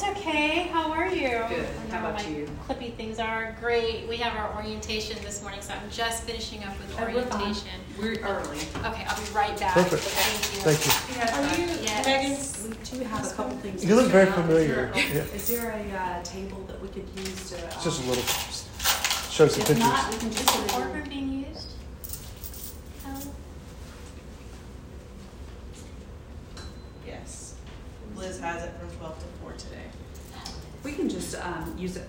That's okay. How are you? Good. How about you? Clippy things are great. We have our orientation this morning, so I'm just finishing up with orientation. We're early. Okay, I'll be right back. Perfect. Okay. Thank you. Are you, yes. Megan? We do have a couple things. You look very familiar. Is there a table that we could use to... just a little... Show some pictures. Not, we can just is the boardroom being used? Yes. Liz has it from 12 to 4 today. We can just use it.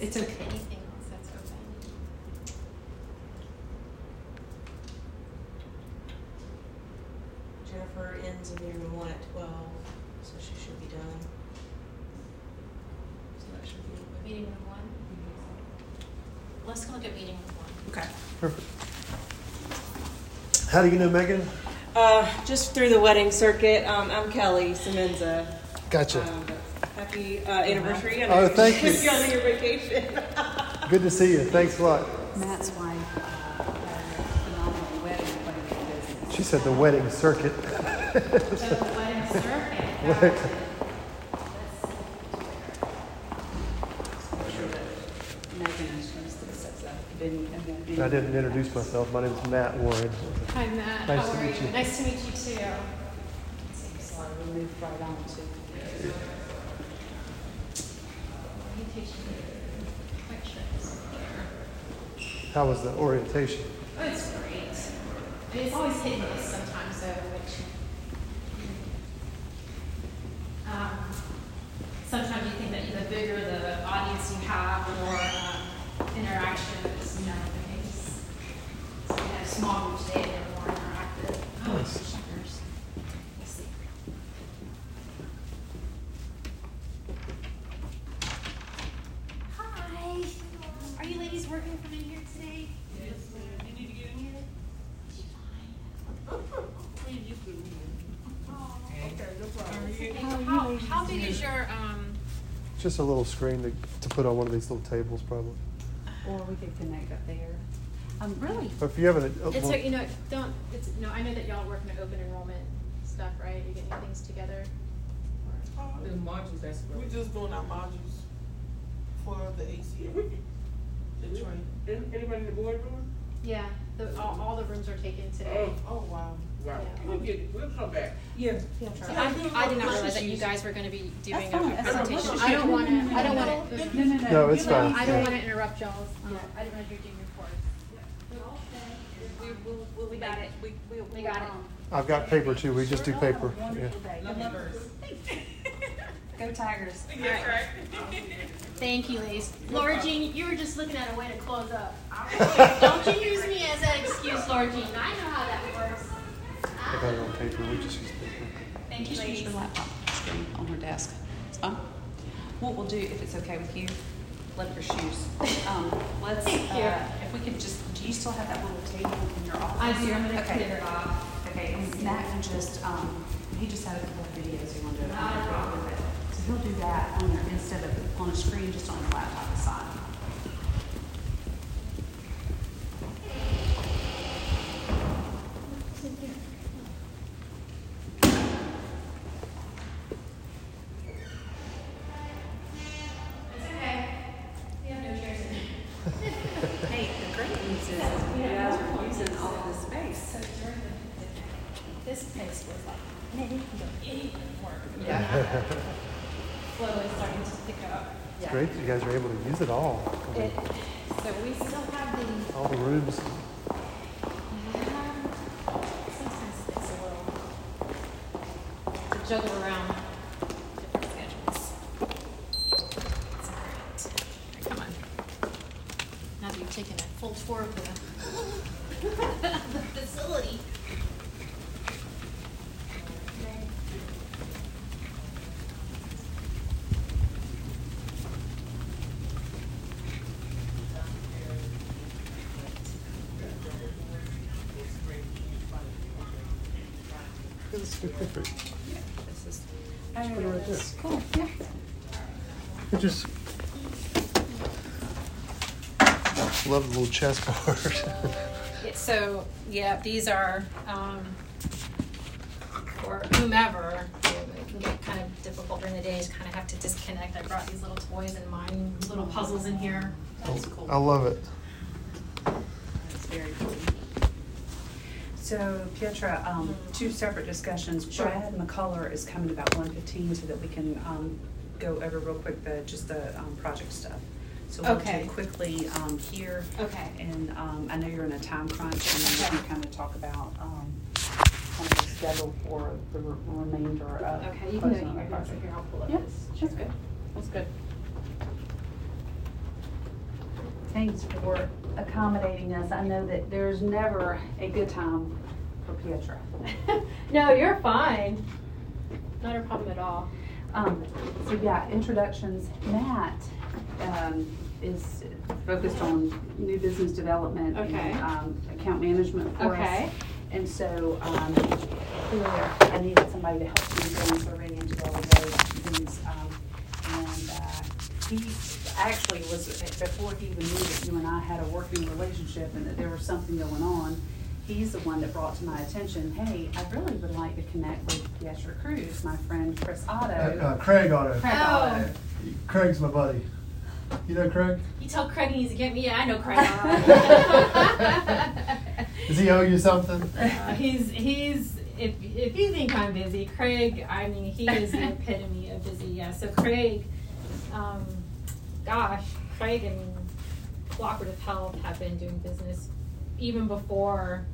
It's okay. Anything else that's open. Jennifer ends in room 1 at 12, so she should be done. So that should be open. Meeting room 1? Mm-hmm. Let's go look at meeting room 1. Okay. Perfect. How do you know Megan? Just through the wedding circuit. I'm Kelly Semenza. Gotcha. Happy anniversary. Oh, thank you. You're on your vacation. Good to see you. Thanks a lot. Matt's wife. Wedding. She said the wedding circuit. The wedding circuit. I didn't introduce myself. My name is Matt Warren. Hi, Matt. Nice How to are meet you? You. Nice to meet you, too. So we'll move right on to orientation. How was the orientation? Oh, it's great. It's always hit and miss sometimes, though, which sometimes you think that the bigger the audience you have, the more interaction is not the case. So we have small groups today that are more interactive. Oh, nice. Let's see. Hi. Are you ladies working from in here today? Yes, ma'am. You need to get in here? She's fine. Oh, okay, no problem. How big is your... Just a little screen to put on one of these little tables, probably. Or we could connect up there. Really? Or if you have an... it's like, you know, don't... It's, no, I know that y'all work in open enrollment stuff, right? You're getting things together? The modules, that's right. We're just doing our modules for the ACA. That's right. Anybody in the board room? Yeah. All the rooms are taken today. Oh, wow. Right. Yeah. We'll come back. Yeah. I did not realize that you guys were going to be doing a presentation. I don't want to. No. No, it's fine. I don't want to interrupt y'all's. I didn't know you were doing your course. We got it. We got it. I've got paper too. We just do paper. Go Tigers. That's right. Thank you, Lise. Laura Jean, you were just looking at a way to close up. Don't you use me as an excuse, Laura Jean. I know how that works. I got it on paper. We just use paper. Thank you, Lise. Just use your laptop screen on her desk. What we'll do, if it's okay with you, let her shoes. Let's. Thank you. If we could just, do you still have that little table in your office? I do. I'm going to clear it off. Okay, and Matt can just, he just had a couple of videos he wanted to do. No problem with it. He'll do that on there instead of on a screen, just on the laptop side. It's okay. We have no chairs in here. Hey, the great news is we're using all of this space. So during the this place was like, maybe you can go anywhere to work. Yeah. Slowly starting to pick up. It's great that you guys are able to use it all. So we still have all the rooms. Sometimes it's a little to juggle around different schedules. It's all right. Come on. Now that you've taken a full tour of the facility. Perfect. Yeah, this is right there. Cool. Yeah. I just love the little chess board. So yeah, these are for whomever. They can get kind of difficult during the days, kind of have to disconnect. I brought these little toys and mine, little puzzles in here. That's cool. I love it. It's very cool. So Pietra, two separate discussions. Sure. Chad McCullough is coming about 1:15 so that we can go over real quick the project stuff. So we'll do quickly here. Okay. And I know you're in a time crunch, and then we can kind of talk about kind of the schedule for the remainder of. Okay, you can do your project here. I'll pull up. Yes, yeah, that's good. That's good. Thanks for accommodating us. I know that there's never a good time for Pietra. No, you're fine. Not a problem at all. So yeah, introductions. Matt is focused on new business development and account management for us. And so I needed somebody to help me going through and do all of those things. He actually was, before he even knew that you and I had a working relationship and that there was something going on, he's the one that brought to my attention, hey, I really would like to connect with Yes Recruits, my friend Chris Otto. Craig Otto. Craig Otto. Craig's my buddy. You know Craig? You tell Craig he needs to get me. Yeah, I know Craig. Does he owe you something? If you think I'm busy, Craig, I mean, he is the epitome of busy. Yeah, so Craig... Craig and Cooperative Health have been doing business even before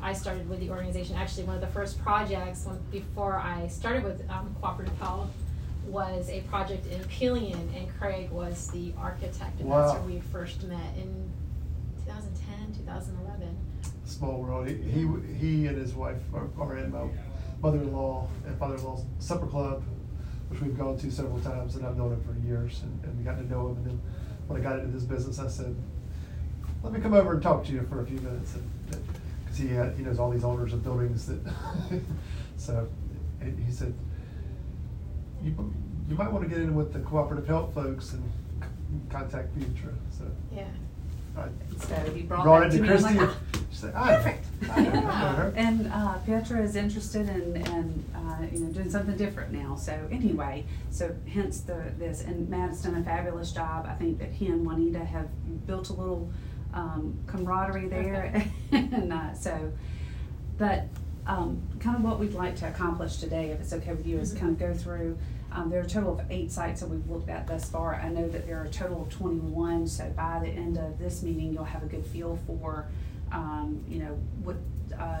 I started with the organization. Actually, one of the first projects before I started with Cooperative Health was a project in Pelion, and Craig was the architect, and that's where we first met in 2010, 2011. Small world. He and his wife are in my mother-in-law and father-in-law's supper club, which we've gone to several times, and I've known him for years, and we got to know him. And then when I got into this business, I said, let me come over and talk to you for a few minutes, because he knows all these owners of buildings that, so he said, you might want to get in with the Cooperative Health folks and contact Pietra. So yeah. So he brought it to Christy. She said, perfect. I know. And Pietra is interested in doing something different now. So anyway, hence this. And Matt's done a fabulous job. I think that he and Juanita have built a little camaraderie there. And kind of what we'd like to accomplish today, if it's okay with you, is kind of go through. There are a total of 8 sites that we've looked at thus far. I know that there are a total of 21, so by the end of this meeting, you'll have a good feel for, what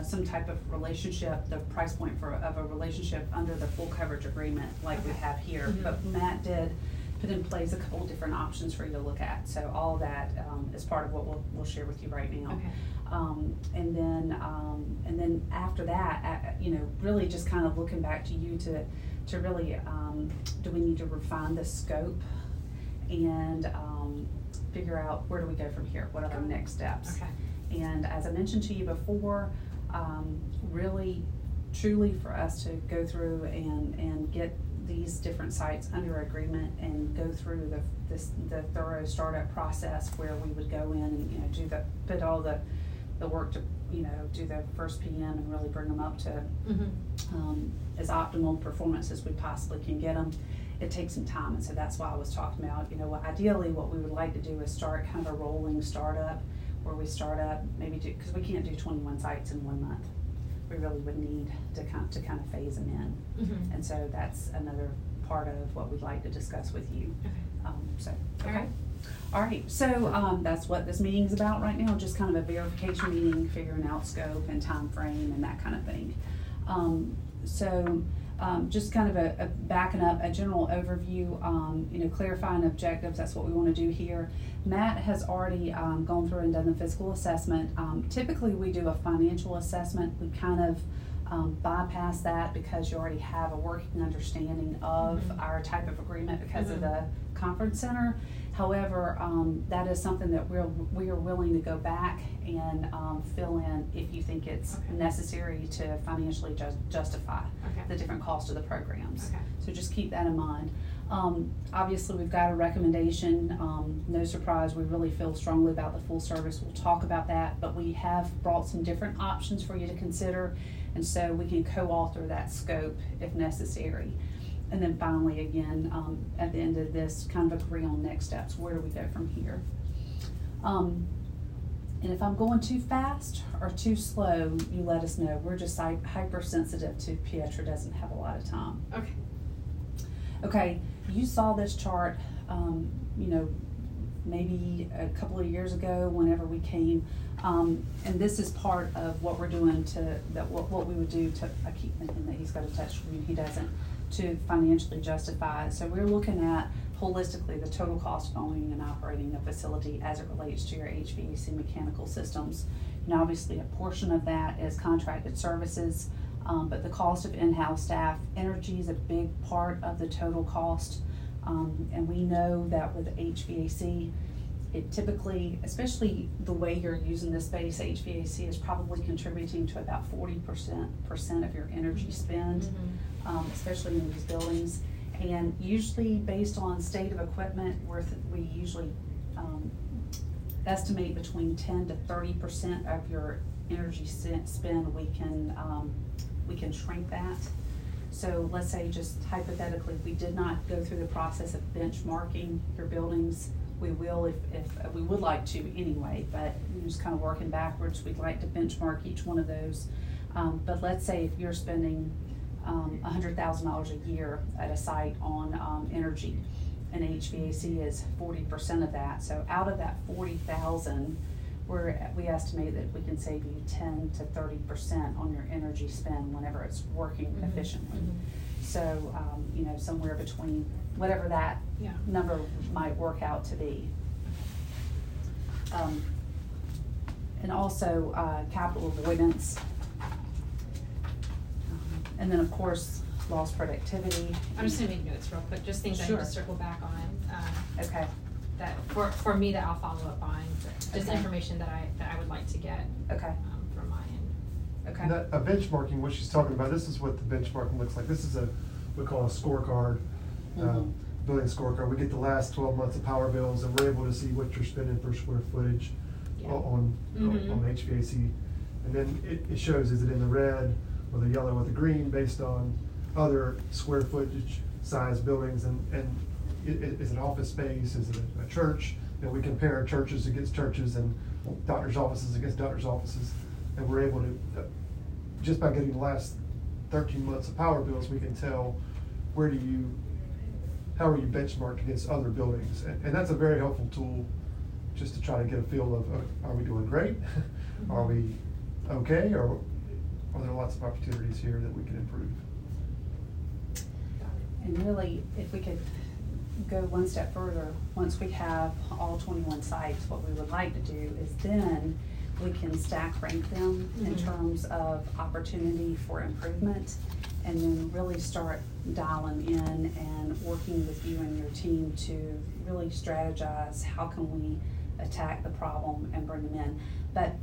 some type of relationship, the price point of a relationship under the full coverage agreement like we have here. Mm-hmm. But Matt did put in place a couple different options for you to look at. So all that is part of what we'll share with you right now. Okay. And then after that, really just kind of looking back to you to really, do we need to refine the scope and figure out where do we go from here? What are the next steps? Okay. And as I mentioned to you before, really, truly for us to go through and get these different sites under agreement and go through the thorough startup process where we would go in and put all the work to do the first PM and really bring them up to as optimal performance as we possibly can get them. It takes some time, and so that's why I was talking about ideally what we would like to do is start kind of a rolling startup where we start up maybe because we can't do 21 sites in 1 month. We really would need to kind of phase them in, and so that's another part of what we'd like to discuss with you. Okay. All right. So that's what this meeting is about right now. Just kind of a verification meeting, figuring out scope and time frame and that kind of thing. Just kind of a backing up, a general overview. Clarifying objectives. That's what we want to do here. Matt has already gone through and done the physical assessment. Typically, we do a financial assessment. We kind of bypass that because you already have a working understanding of our type of agreement because of the conference center. However, that is something that we are willing to go back and fill in if you think it's necessary to financially justify the different cost of the programs. Okay. So just keep that in mind. Obviously, we've got a recommendation. No surprise, we really feel strongly about the full service. We'll talk about that, but we have brought some different options for you to consider, and so we can co-author that scope if necessary. And then finally, again, at the end of this, kind of agree on next steps. Where do we go from here? And if I'm going too fast or too slow, you let us know. We're just hypersensitive to Pietra doesn't have a lot of time. Okay. Okay, you saw this chart, you know, maybe a couple of years ago whenever we came. And this is part of what we're doing to, what we would do to, I keep thinking that he's got a touch screen, he doesn't, to financially justify it. So we're looking at holistically the total cost of owning and operating a facility as it relates to your HVAC mechanical systems. And obviously a portion of that is contracted services, but the cost of in-house staff, energy is a big part of the total cost. And we know that with HVAC, it typically, especially the way you're using this space, HVAC is probably contributing to about 40% of your energy spend, mm-hmm. Especially in these buildings. And usually based on state of equipment, we usually estimate between 10 to 30% of your energy spend, we can shrink that. So let's say just hypothetically, we did not go through the process of benchmarking your buildings. We will if we would like to anyway, but just kind of working backwards, we'd like to benchmark each one of those. But let's say if you're spending $100,000 a year at a site on energy, and HVAC is 40% of that. So out of that $40,000, we estimate that we can save you 10 to 30% on your energy spend whenever it's working mm-hmm. efficiently. Mm-hmm. So you know, somewhere between whatever that yeah. number might work out to be. And also capital avoidance. And then, of course, lost productivity. I'm just going to make notes real quick, just things sure. I need to circle back on. Okay. That for me that I'll follow up on, just okay. information that I would like to get okay. From my end. Okay. That, a benchmarking, what she's talking about, this is what the benchmarking looks like. This is we call a scorecard, mm-hmm. Building scorecard. We get the last 12 months of power bills, and we're able to see what you're spending per square footage yeah. on HVAC. And then it shows, is it in the red, or the yellow or the green based on other square footage size buildings, and is it office space, is it a church? And we compare churches against churches and doctor's offices against doctor's offices, and we're able to, just by getting the last 13 months of power bills, we can tell how are you benchmarked against other buildings, and that's a very helpful tool just to try to get a feel of are we doing great, are we okay, or are there lots of opportunities here that we can improve? And really, if we could go one step further, once we have all 21 sites, what we would like to do is then we can stack rank them mm-hmm. in terms of opportunity for improvement, and then really start dialing in and working with you and your team to really strategize how can we attack the problem and bring them in. But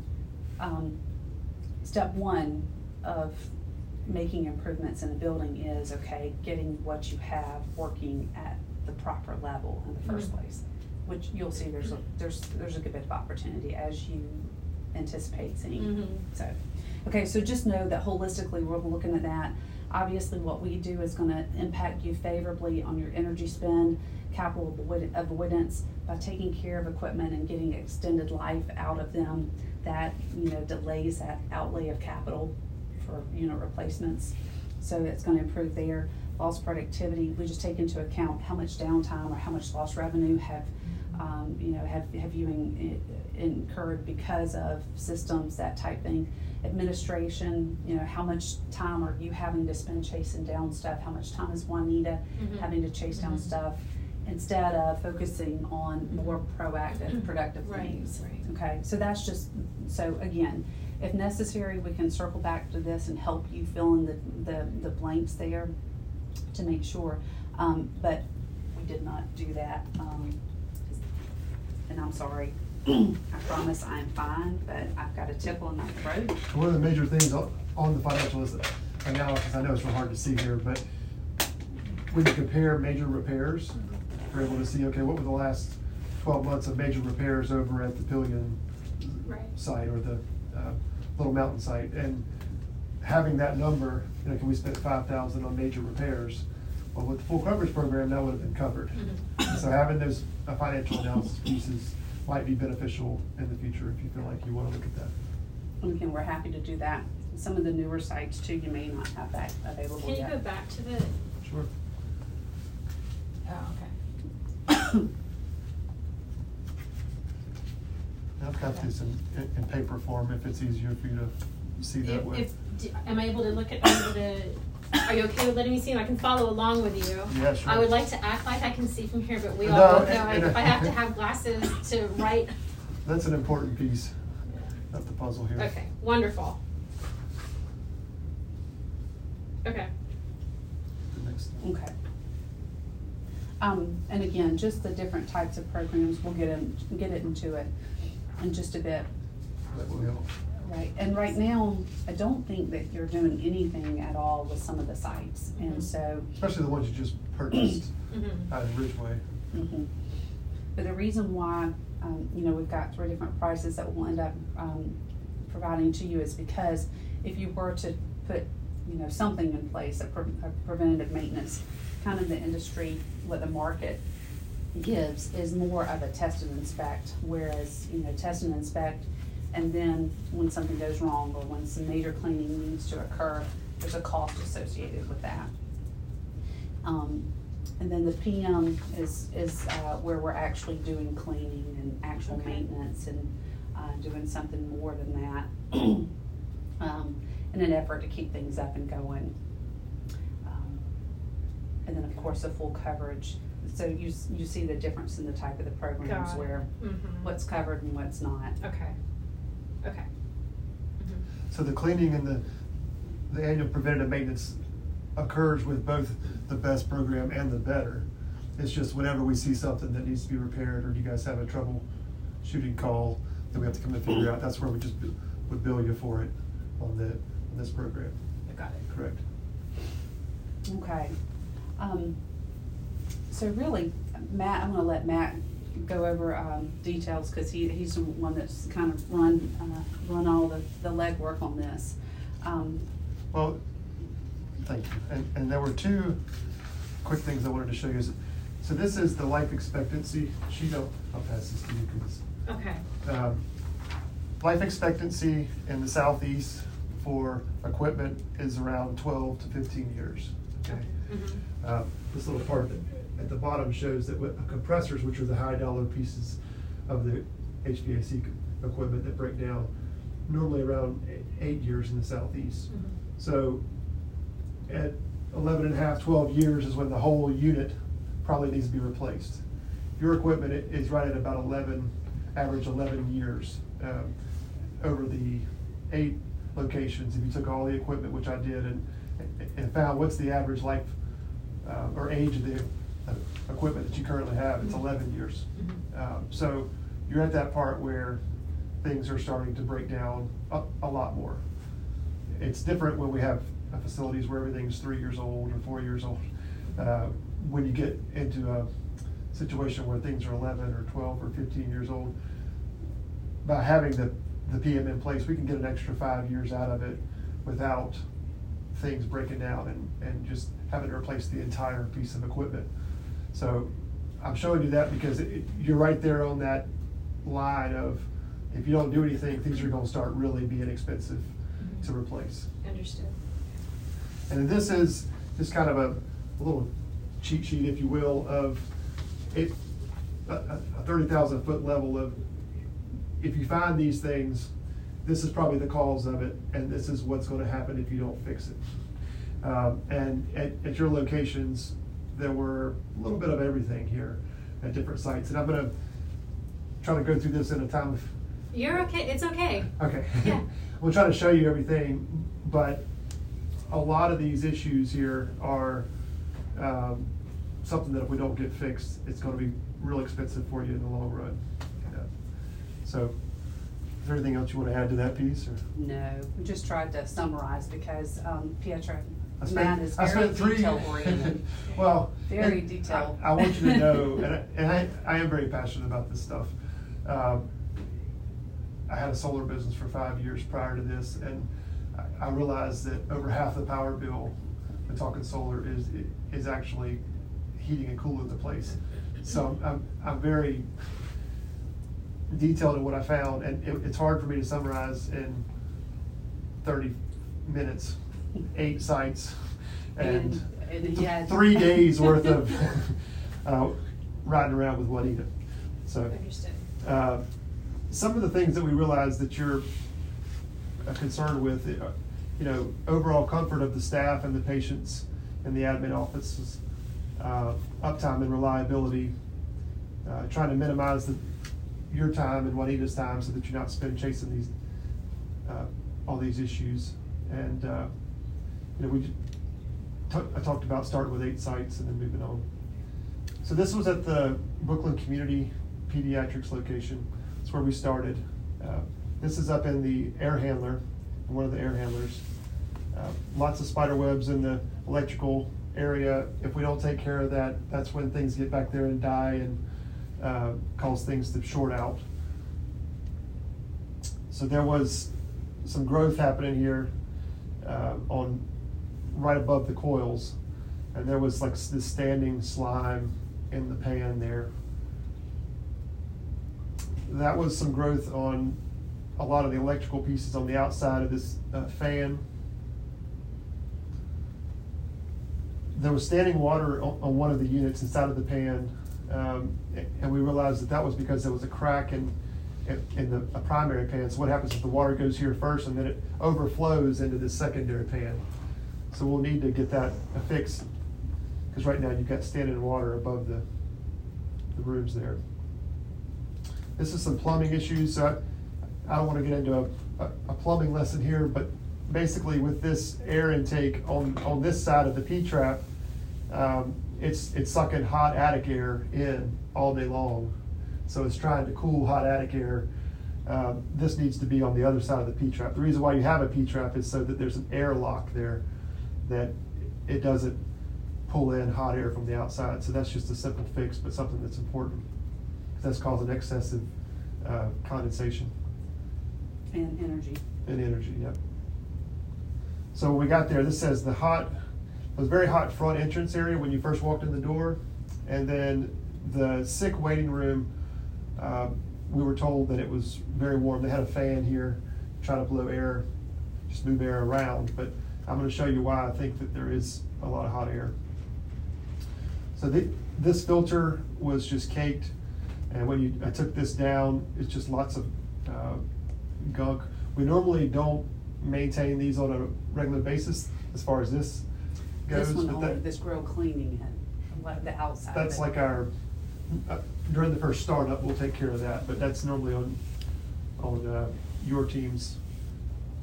step one of making improvements in a building is, okay, getting what you have working at the proper level in the first mm-hmm. place, which you'll see there's a good bit of opportunity as you anticipate seeing. Mm-hmm. So, okay, so just know that holistically we're looking at that. Obviously what we do is going to impact you favorably on your energy spend, capital avoidance by taking care of equipment and getting extended life out of them. That, you know, delays that outlay of capital for unit replacements. So it's going to improve their lost productivity. We just take into account how much downtime or how much lost revenue have you incurred because of systems, that type thing. Administration, you know, how much time are you having to spend chasing down stuff? How much time is Juanita mm-hmm. having to chase down mm-hmm. stuff? Instead of focusing on more proactive, productive things. Right. Okay, so that's just, so again, if necessary, we can circle back to this and help you fill in the blanks there to make sure. But we did not do that, and I'm sorry. I promise I'm fine, but I've got a tickle in my throat. One of the major things on the financial analysis, I know it's real hard to see here, but when you compare major repairs, we're able to see, okay, what were the last 12 months of major repairs over at the Pelion right. site or the Little Mountain site, and having that number, you know, can we spend $5,000 on major repairs But with the full coverage program, that would have been covered. Mm-hmm. So having those financial analysis pieces might be beneficial in the future if you feel like you want to look at that. Again, we're happy to do that. Some of the newer sites too, you may not have that available. Can you yet. Go back to the? Sure. Oh, okay. I've got this in paper form if it's easier for you to see that way. Am I able to look at under the? Are you okay with letting me see them? I can follow along with you. Yeah, sure. I would like to act like I can see from here, but we all know if I have to have glasses to write. That's an important piece of the puzzle here. Okay, wonderful. Okay. The next one. Okay. And again, just the different types of programs. We'll get into it in just a bit. That will help. Right, and right now, I don't think that you're doing anything at all with some of the sites, mm-hmm. and so especially the ones you just purchased out of Ridgeway. Mm-hmm. But the reason why, we've got 3 different prices that we'll end up providing to you is because if you were to put, something in place, a preventative maintenance, kind of the industry, what the market gives is more of a test and inspect, whereas test and inspect. And then when something goes wrong or when some major cleaning needs to occur, there's a cost associated with that. And then the PM is where we're actually doing cleaning and actual maintenance and doing something more than that in an effort to keep things up and going. And then, of course, the full coverage. So you see the difference in the type of the programs where what's covered and what's not. Okay. Mm-hmm. So the cleaning and the annual preventative maintenance occurs with both the best program and the better. It's just whenever we see something that needs to be repaired or you guys have a troubleshooting call that we have to come and figure out, that's where we just would bill you for it on this program. I got it. Correct. Okay. So really, Matt, I'm going to let Matt go over details because he's the one that's kind of run all the legwork on this. Well, thank you. And there were 2 quick things I wanted to show you. So this is the life expectancy sheet. I'll pass this to you because life expectancy in the Southeast for equipment is around 12 to 15 years. Okay. Mm-hmm. This little part at the bottom shows that with compressors, which are the high dollar pieces of the HVAC equipment that break down, normally around 8 years in the Southeast. Mm-hmm. So at 11 and a half, 12 years is when the whole unit probably needs to be replaced. Your equipment is right at about 11, average 11 years over the 8 locations. If you took all the equipment, which I did, and found what's the average life or age of the equipment that you currently have, it's 11 years. So you're at that part where things are starting to break down a lot more. It's different when we have facilities where everything's 3 years old or 4 years old. When you get into a situation where things are 11 or 12 or 15 years old, by having the PM in place, we can get an extra 5 years out of it without things breaking down and just having to replace the entire piece of equipment. So I'm showing you that because you're right there on that line of if you don't do anything, things are going to start really being expensive to replace. Understood. And this is just kind of a little cheat sheet, if you will, of a 30,000 foot level of if you find these things, this is probably the cause of it, and this is what's going to happen if you don't fix it. And at your locations, there were a little bit of everything here at different sites. And I'm going to try to go through this in a time of... You're okay. It's okay. Okay. Yeah. We'll try to show you everything, but a lot of these issues here are something that if we don't get fixed, it's going to be real expensive for you in the long run. Yeah. So... Is there anything else you want to add to that piece? Or? No, we just tried to summarize because Pietra, Matt is very detail oriented. Well, very detailed. I want you to know, and I am very passionate about this stuff. I had a solar business for 5 years prior to this, and I realized that over half the power bill the Talking Solar is actually heating and cooling the place. So I'm very detailed in what I found, and it's hard for me to summarize in 30 minutes, 8 sites, and yeah, 3 days worth of riding around with Juanita. So some of the things that we realized that you're concerned with, you know, overall comfort of the staff and the patients in the admin offices, uptime and reliability, trying to minimize your time and Juanita's time so that you're not spending chasing these all these issues. And you know, I talked about starting with 8 sites and then moving on. So this was at the Brooklyn Community Pediatrics location. That's where we started. This is up in the air handler, one of the air handlers. Lots of spider webs in the electrical area. If we don't take care of that, that's when things get back there and die and cause things to short out. So there was some growth happening here on right above the coils, and there was like this standing slime in the pan there. That was some growth on a lot of the electrical pieces on the outside of this fan. There was standing water on one of the units inside of the pan, and we realized that was because there was a crack in a primary pan. So what happens if the water goes here first and then it overflows into this secondary pan? So we'll need to get that fixed, because right now you've got standing water above the rooms there. This is some plumbing issues. So I don't want to get into a plumbing lesson here, but basically with this air intake on this side of the P-trap, it's sucking hot attic air in all day long. So it's trying to cool hot attic air. This needs to be on the other side of the P-trap. The reason why you have a P-trap is so that there's an airlock there that it doesn't pull in hot air from the outside. So that's just a simple fix, but something that's important, because that's causing excessive condensation. And energy. And energy, yep. So when we got there, this says it was a very hot front entrance area when you first walked in the door. And then the sick waiting room, we were told that it was very warm. They had a fan here, trying to blow air, just move air around. But I'm going to show you why I think that there is a lot of hot air. So this filter was just caked. And when I took this down, it's just lots of gunk. We normally don't maintain these on a regular basis as far as this goes. This one only, this grill cleaning and the outside. That's like our, during the first startup, we'll take care of that, but that's normally on your team's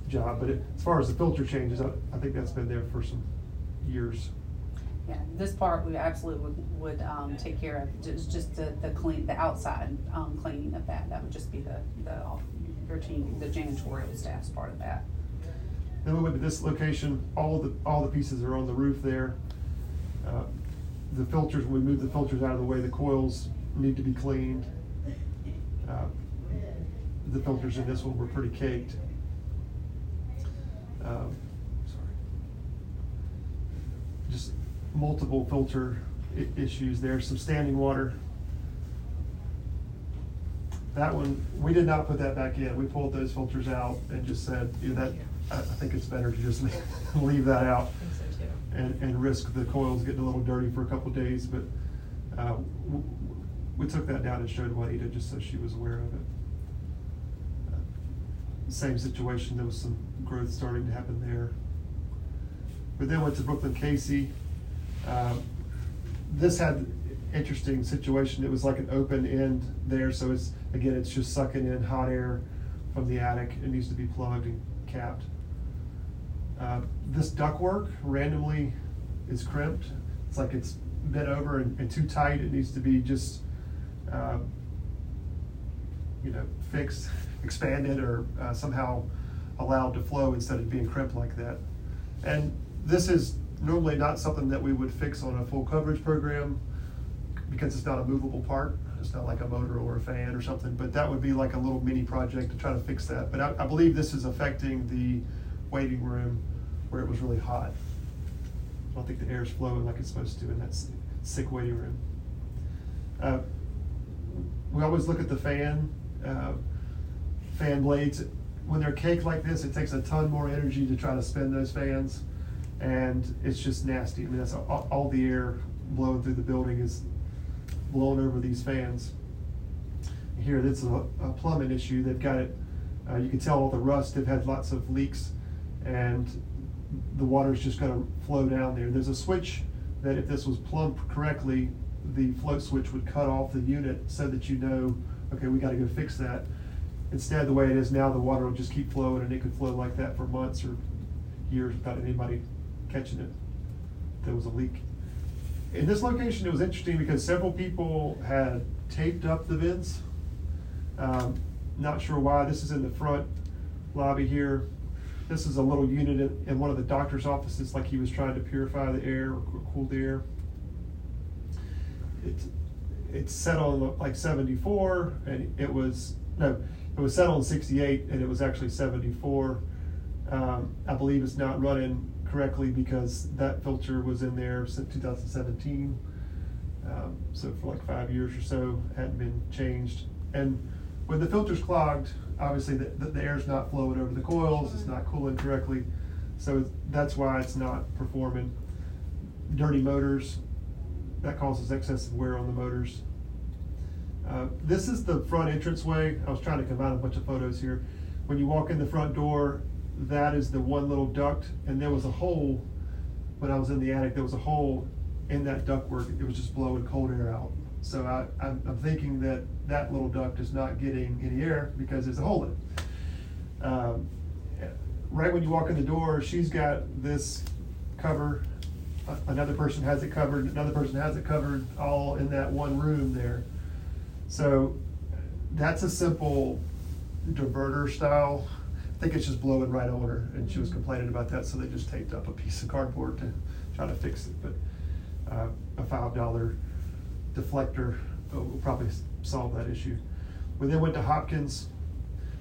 job. But as far as the filter changes, I think that's been there for some years. Yeah, this part we absolutely would take care of. Just the outside cleaning of that. That would just be your team, the janitorial staff's part of that. Then we went to this location. All the pieces are on the roof there. The filters, when we move the filters out of the way, the coils need to be cleaned. The filters in this one were pretty caked. Just multiple filter issues there. Some standing water. That one, we did not put that back in. We pulled those filters out and just said, I think it's better to just leave that out. I think so too. And risk the coils getting a little dirty for a couple of days. But we took that down and showed Juanita just so she was aware of it. Same situation, there was some growth starting to happen there. But then went to Brooklyn Casey. This had interesting situation. It was like an open end there, so it's just sucking in hot air from the attic. It needs to be plugged and capped. This ductwork randomly is crimped. It's like it's bent over and too tight. It needs to be just fixed, expanded, or somehow allowed to flow instead of being crimped like that. And this is normally not something that we would fix on a full coverage program, because it's not a movable part. It's not like a motor or a fan or something, but that would be like a little mini project to try to fix that. But I believe this is affecting the waiting room where it was really hot. I don't think the air is flowing like it's supposed to in that sick waiting room. We always look at the fan blades. When they're caked like this, it takes a ton more energy to try to spin those fans, and it's just nasty. I mean, that's all the air blowing through the building is blown over these fans. Here, this is a plumbing issue. They've got it, you can tell all the rust, they've had lots of leaks, and the water's just gonna flow down there. There's a switch that if this was plumbed correctly, the float switch would cut off the unit so that you know, okay, we gotta go fix that. Instead, the way it is now, the water will just keep flowing, and it could flow like that for months or years without anybody catching it. There was a leak. In this location, it was interesting because several people had taped up the vents. Not sure why. This is in the front lobby here. This is a little unit in one of the doctor's offices, like he was trying to purify the air or cool the air. It's set on like 74, and it was set on 68, and it was actually 74. I believe it's not running correctly because that filter was in there since 2017. So for like 5 years or so, hadn't been changed. And when the filter's clogged, obviously the air's not flowing over the coils, it's not cooling correctly. So that's why it's not performing. Dirty motors, that causes excessive wear on the motors. This is the front entranceway. I was trying to combine a bunch of photos here. When you walk in the front door, that is the one little duct, and there was a hole. When I was in the attic, there was a hole in that ductwork. It was just blowing cold air out. So I'm thinking that that little duct is not getting any air because there's a hole in it. Right when you walk in the door, she's got this cover. Another person has it covered. Another person has it covered, all in that one room there. So that's a simple diverter style. I think it's just blowing right on her, and she was complaining about that, so they just taped up a piece of cardboard to try to fix it. But a $5 deflector will probably solve that issue. We then went to Hopkins.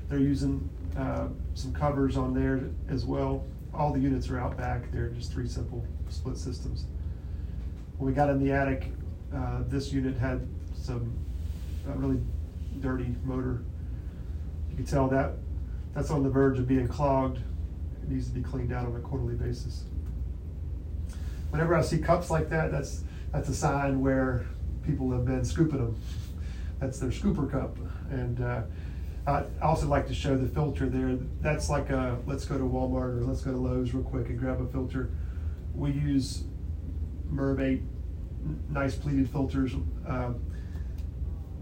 They're using some covers on there as well. All the units are out back. They're just three simple split systems. When we got in the attic, this unit had some really dirty motor. You can tell that's on the verge of being clogged. It needs to be cleaned out on a quarterly basis. Whenever I see cups like that, that's a sign where people have been scooping them. That's their scooper cup. And I also like to show the filter there. That's like a, let's go to Walmart or let's go to Lowe's real quick and grab a filter. We use Merv 8, nice pleated filters.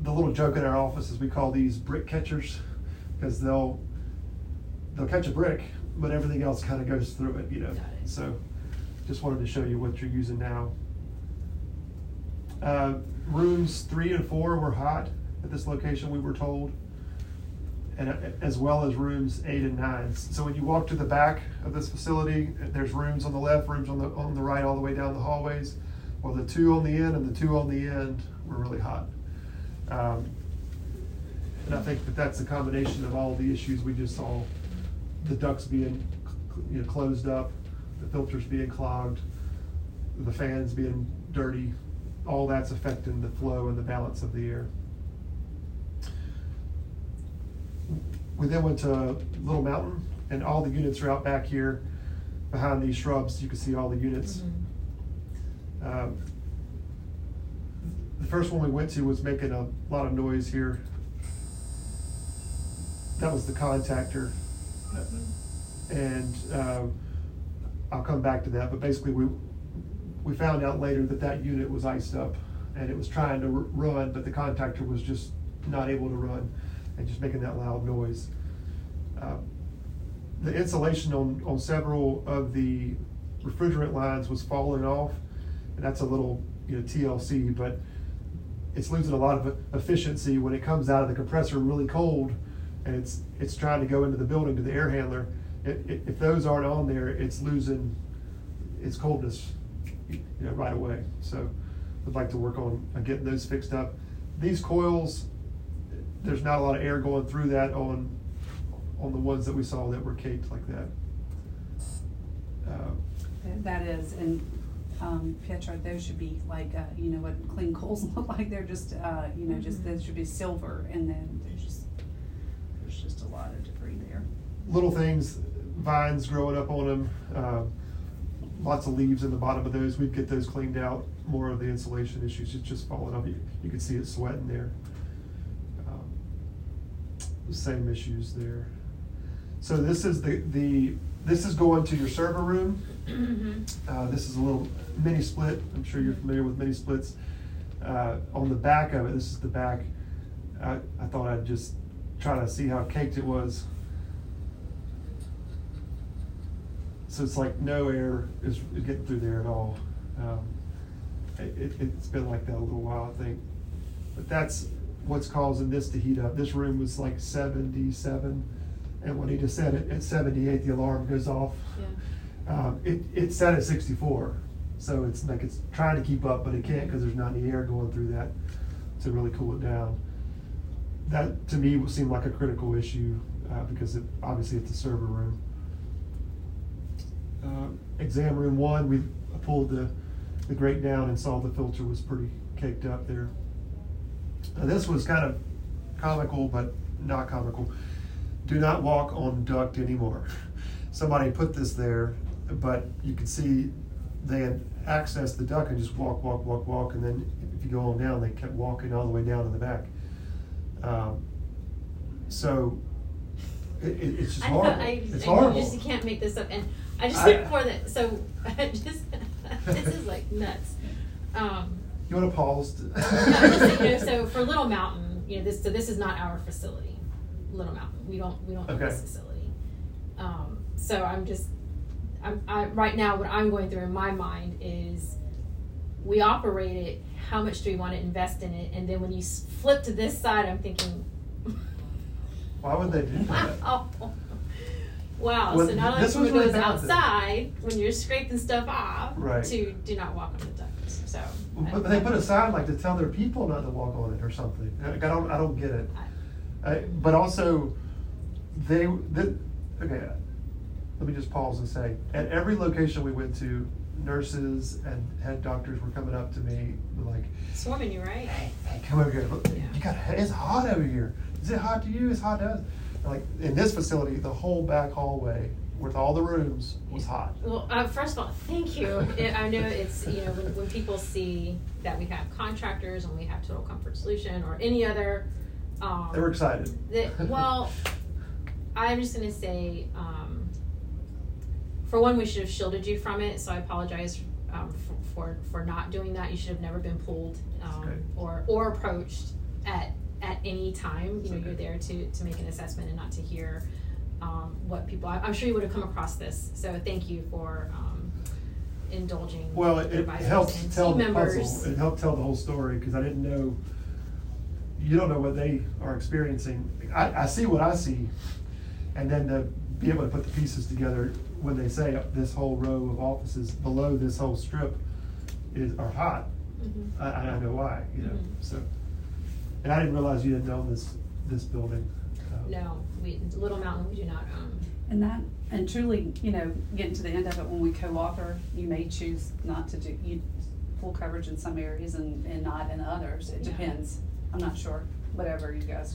The little joke in our office is we call these brick catchers because they'll catch a brick, but everything else kind of goes through it, you know. So just wanted to show you what you're using now. Rooms 3 and 4 were hot at this location, we were told, and as well as rooms 8 and 9. So when you walk to the back of this facility, there's rooms on the left, rooms on the right, all the way down the hallways. Well, the two on the end and the two on the end were really hot. And I think that's a combination of all the issues we just saw: the ducts being closed up, the filters being clogged, the fans being dirty. All that's affecting the flow and the balance of the air. We then went to Little Mountain, and all the units are out back here behind these shrubs. You can see all the units. Mm-hmm. The first one we went to was making a lot of noise here. That was the contactor. And I'll come back to that, but basically we found out later that unit was iced up and it was trying to run, but the contactor was just not able to run and just making that loud noise. The insulation on several of the refrigerant lines was falling off, and that's a little TLC, but it's losing a lot of efficiency when it comes out of the compressor really cold, and it's trying to go into the building to the air handler. If those aren't on there, it's losing its coldness right away. So I'd like to work on getting those fixed up. These coils, there's not a lot of air going through that on the ones that we saw that were caked like that. That is, and Pietra, those should be like, you know what clean coals look like. They're just, you know, just those should be silver, and then there's just a lot of debris there. Little things, vines growing up on them, lots of leaves in the bottom of those. We'd get those cleaned out. More of the insulation issues, it's just falling off. You could see it sweating there. The same issues there. So this is this is going to your server room. This is a little mini split. I'm sure you're familiar with mini splits. On the back of it, this is the back. I thought I'd just try to see how caked it was. So it's like no air is getting through there at all. It's been like that a little while, I think. But that's what's causing this to heat up. This room was like 77, and when he just said it, at 78, the alarm goes off. Yeah. It's set at 64, so it's like it's trying to keep up, but it can't because there's not any air going through that to really cool it down. That, to me, would seem like a critical issue because obviously it's a server room. Exam room one, we pulled the grate down and saw the filter was pretty caked up there. Now, this was kind of comical, but not comical. Do not walk on duct anymore. Somebody put this there, but you can see they had accessed the duct and just walk, and then if you go on down, they kept walking all the way down to the back. So it's just horrible. It's horrible. You just can't make this up. And I just looked for that. So I just... This is like nuts. You want to pause? So for Little Mountain, this is not our facility. Little Mountain, we don't have this facility. So I right now what I'm going through in my mind is we operate it. How much do we want to invest in it? And then when you flip to this side, I'm thinking, why would they do that? Wow, well, so not only do it really goes outside when you're scraping stuff off, right, to do not walk on the ducts. So, but they put a sign like to tell their people not to walk on it or something. Like, I don't get it. But also, let me just pause and say, at every location we went to, nurses and head doctors were coming up to me like, swarming you, right? Hey, come over here. It's hot over here. Is it hot to you? It's hot to us. Like in this facility, the whole back hallway with all the rooms was hot. Well, first of all, thank you. I know it's, when people see that we have contractors and we have Total Comfort Solution or any other. They were excited. I'm just going to say, for one, we should have shielded you from it. So I apologize for not doing that. You should have never been pulled or approached at any time. You're there to make an assessment and not to hear what people... I'm sure you would have come across this, so thank you for indulging. Well, it helps tell the puzzle. It helped tell the whole story, because I didn't know... You don't know what they are experiencing. I see what I see, and then to be able to put the pieces together when they say this whole row of offices below this whole strip are hot. Mm-hmm. I know why, Mm-hmm. So... And I didn't realize you didn't own this building. No, Little Mountain we do not own. And truly, getting to the end of it, when we co-author, you may choose not to do full coverage in some areas and not in others. It depends. I'm not sure. Whatever you guys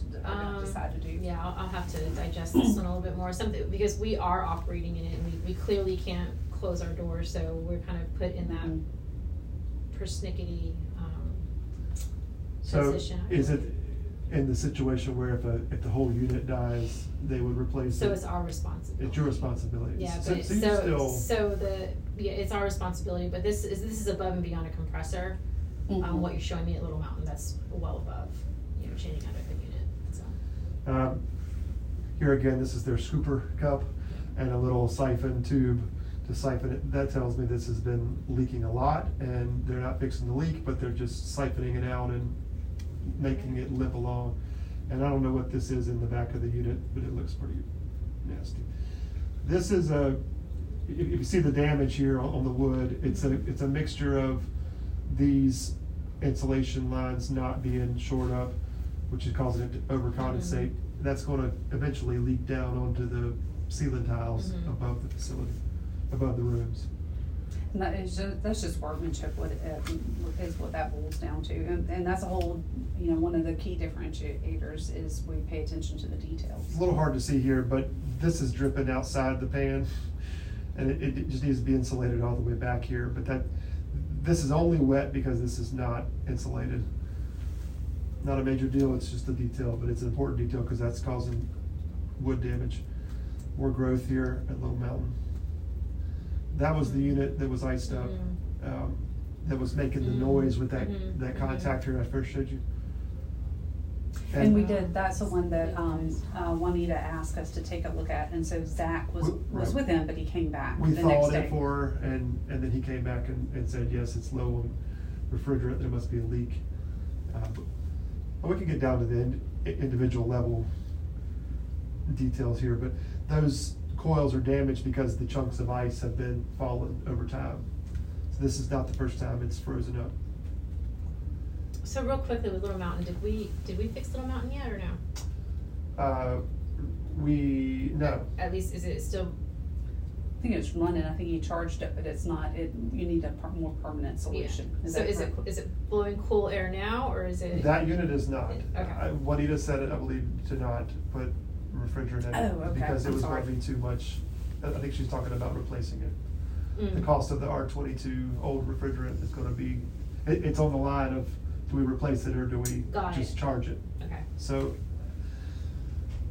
decide to do. Yeah, I'll have to digest this one a little bit more. Something, because we are operating in it, and we clearly can't close our doors, so we're kind of put in that persnickety. So position. Is it in the situation where if the whole unit dies, they would replace it? So it's our responsibility. It's your responsibility. Yeah, but it's our responsibility. But this is above and beyond a compressor. Mm-hmm. What you're showing me at Little Mountain, that's well above changing out of the unit. So here again, this is their scooper cup and a little siphon tube to siphon it. That tells me this has been leaking a lot, and they're not fixing the leak, but they're just siphoning it out and making it limp along. And I don't know what this is in the back of the unit, but it looks pretty nasty. This is if you see the damage here on the wood, it's a mixture of these insulation lines not being shored up, which is causing it to overcompensate. Mm-hmm. That's going to eventually leak down onto the ceiling tiles above the facility. Above the rooms. And that is just, that's just workmanship with it, is what that boils down to. And that's a whole, you know, one of the key differentiators is we pay attention to the details. It's a little hard to see here, but this is dripping outside the pan, and it just needs to be insulated all the way back here. But that, this is only wet because this is not insulated. Not a major deal, it's just a detail, but it's an important detail because that's causing wood damage. More growth here at Little Mountain. That was the unit that was iced up, that was making the noise with that contactor I first showed you. And we did, that's the one that Juanita asked us to take a look at, and so Zach was with him, but he came back the next day. We followed it for her, and then he came back and said, yes, it's low on refrigerant, there must be a leak. But we can get down to the individual level details here, but those coils are damaged because the chunks of ice have been falling over time. So this is not the first time it's frozen up. So real quickly with Little Mountain, did we fix Little Mountain yet or no? No. At least is it still? I think it's running. I think he charged it, but it's not. You need a more permanent solution. Yeah. So is it blowing cool air now or is it? That unit is not. Okay. Juanita said it, I believe, to not put refrigerant in it because it was going to be too much. I think she's talking about replacing it. The cost of the R22 old refrigerant is going to be, it's on the line of, do we replace it or do we charge it? Okay. So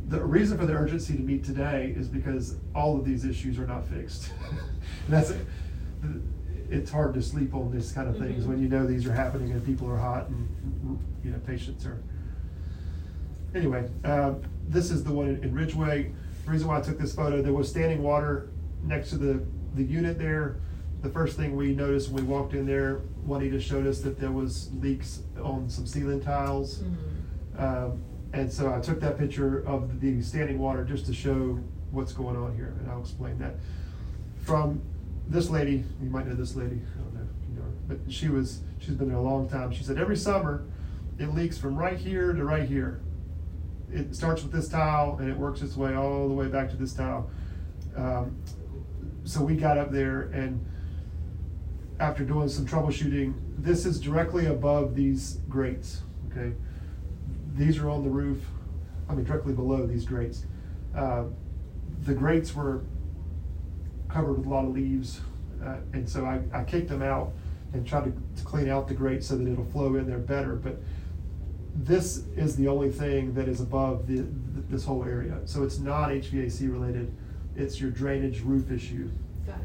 the reason for the urgency to meet today is because all of these issues are not fixed. It's hard to sleep on these kind of things when you know these are happening and people are hot and patients are. Anyway, this is the one in Ridgeway. The reason why I took this photo, there was standing water next to the unit there. The first thing we noticed when we walked in there, Juanita showed us that there was leaks on some ceiling tiles. And so I took that picture of the standing water just to show what's going on here, and I'll explain that. From this lady, you might know this lady, I don't know if you know her, but she's been there a long time. She said every summer it leaks from right here to right here. It starts with this tile and it works its way all the way back to this tile. So we got up there, and after doing some troubleshooting, this is directly above these grates, okay? These are on the roof, directly below these grates. The grates were covered with a lot of leaves, and so I kicked them out and tried to clean out the grates so that it'll flow in there better, but this is the only thing that is above this whole area. So it's not HVAC related, it's your drainage roof issue. Got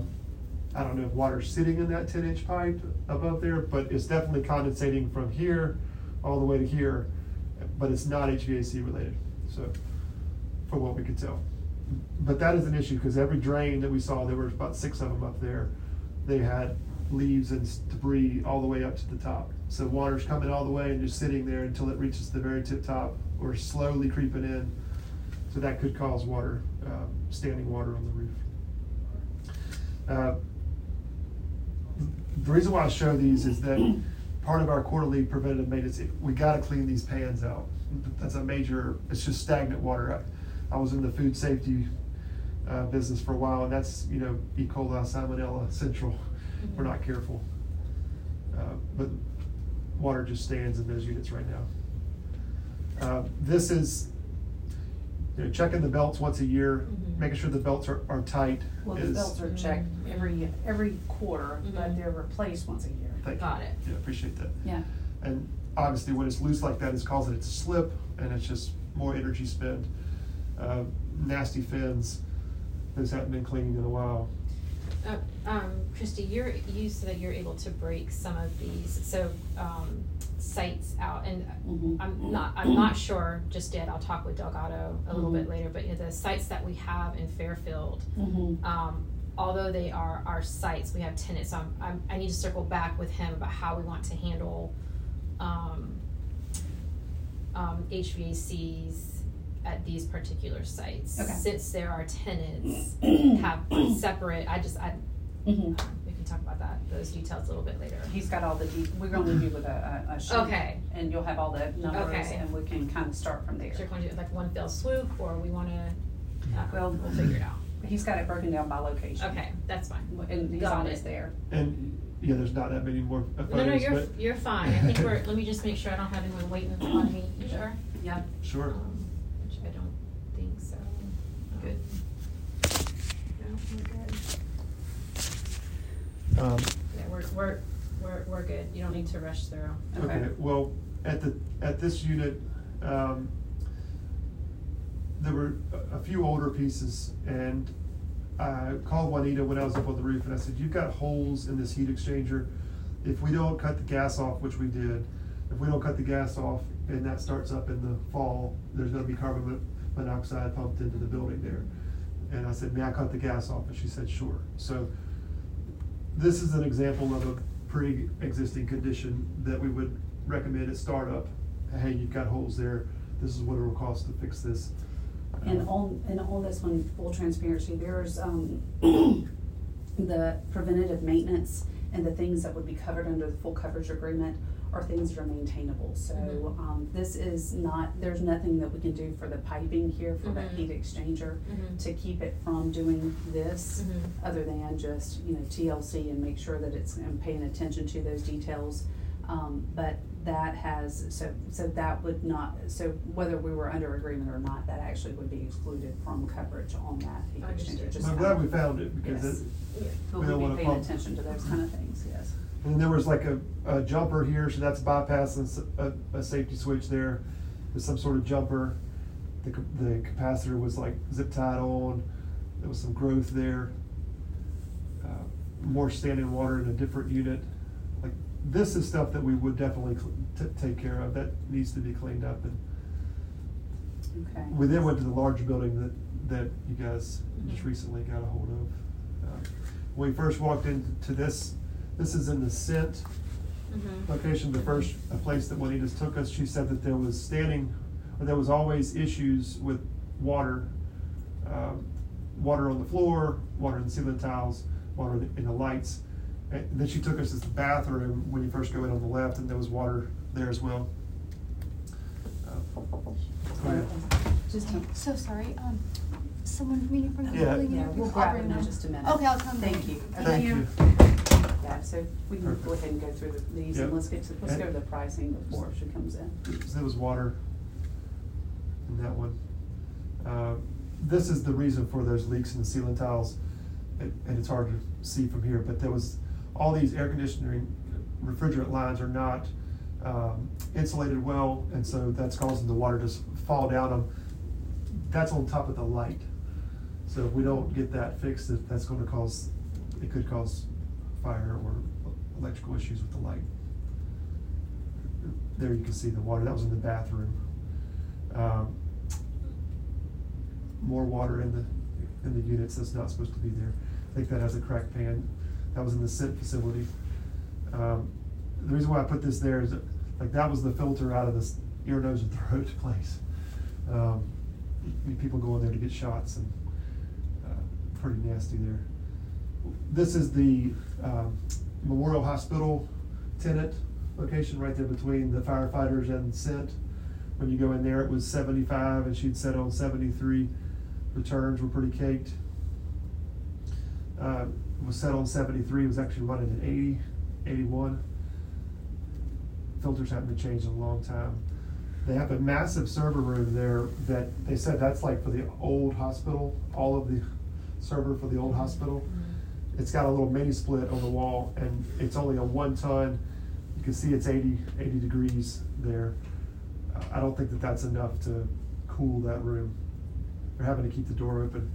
it. I don't know if water's sitting in that 10-inch pipe above there, but it's definitely condensating from here all the way to here, but it's not HVAC related, so from what we could tell. But that is an issue because every drain that we saw, there were about 6 of them up there, they had leaves and debris all the way up to the top. So water's coming all the way and just sitting there until it reaches the very tip top or slowly creeping in. So that could cause water, standing water on the roof. The reason why I show these is that part of our quarterly preventative maintenance, we gotta clean these pans out. That's a major, it's just stagnant water. I was in the food safety business for a while, and that's, E. coli, salmonella, central. We're not careful, but water just stands in those units right now. This is checking the belts once a year, making sure the belts are tight. Well, the belts are checked every quarter, but they're replaced once a year. Got it. Yeah, appreciate that. Yeah. And obviously when it's loose like that, it's causing it to slip, and it's just more energy spend. Nasty fins, those haven't been cleaned in a while. Christy, you said that you're able to break some of these sites out, and I'm not sure just yet. I'll talk with Delgado a little bit later, but the sites that we have in Fairfield, although they are our sites, we have tenants. So I need to circle back with him about how we want to handle HVACs at these particular sites, since there are tenants have separate. We can talk about those details a little bit later. He's got all the. We're going to leave you with a sheet, and you'll have all the numbers, and we can kind of start from there. So you're going to do it like one fell swoop, or we want to. We'll figure it out. He's got it broken down by location. Okay, that's fine. And he's honest there. And yeah, there's not that many more. No, you're fine. I think we're. Let me just make sure I don't have anyone waiting on me. You sure? Yeah. Sure. Which I don't think so. Good. No, we're good. Yeah, we're good. You don't need to rush through. Okay. Well, at this unit, there were a few older pieces, and I called Juanita when I was up on the roof, and I said, "You've got holes in this heat exchanger. If we don't cut the gas off, which we did, if we don't cut the gas off, and that starts up in the fall, there's going to be carbon monoxide pumped into the building there." And I said, "May I cut the gas off?" And she said, "Sure." So this is an example of a pre-existing condition that we would recommend at startup. Hey, you've got holes there. This is what it will cost to fix this. And all this one, full transparency, there's the preventative maintenance and the things that would be covered under the full coverage agreement are things that are maintainable. So this is not, there's nothing that we can do for the piping here for that heat exchanger to keep it from doing this other than just, you know, TLC and make sure that it's, and paying attention to those details. But that has, so that would not, so whether we were under agreement or not, that actually would be excluded from coverage on that heat exchanger. Just I'm glad we found it because yes. We don't want to pay attention to those kind of things, yes. And there was like a jumper here, so that's bypassing a safety switch there. There's some sort of jumper. The capacitor was like zip tied on. There was some growth there. More standing water in a different unit. Like this is stuff that we would definitely take care of. That needs to be cleaned up. And okay. We then went to the large building that you guys just recently got a hold of. When we first walked into this. This is in the Scent location, the first place that Juanita took us. She said that there was always issues with water, water on the floor, water in the ceiling tiles, water in the lights. And then she took us to the bathroom when you first go in on the left, and there was water there as well. I'm so sorry. Someone reading from the building. Yeah, we'll grab it in just a minute. Okay, I'll come. Thank you. Thank you. Yeah, so we can go ahead and go through these and let's go to the pricing before she comes in. So there was water in that one. This is the reason for those leaks in the ceiling tiles, and it's hard to see from here, but there was all these air conditioning refrigerant lines are not insulated well, and so that's causing the water to fall down on. That's on top of the light. So if we don't get that fixed, that's going to cause, it could cause fire or electrical issues with the light. There you can see the water. That was in the bathroom. More water in the units that's not supposed to be there. I think that has a cracked pan. That was in the Scent facility. The reason why I put this there is that, like, that was the filter out of this ear, nose, and throat place. People go in there to get shots and pretty nasty there. This is the Memorial Hospital tenant location right there between the firefighters and Scent. When you go in there, it was 75 and she'd set on 73. Returns were pretty caked. Was set on 73, was actually running at 80, 81. Filters haven't been changed in a long time. They have a massive server room there that they said that's like for the old hospital, all of the server for the old hospital. It's got a little mini split on the wall, and it's only a 1 ton. You can see it's 80 degrees there. I don't think that's enough to cool that room. They're having to keep the door open.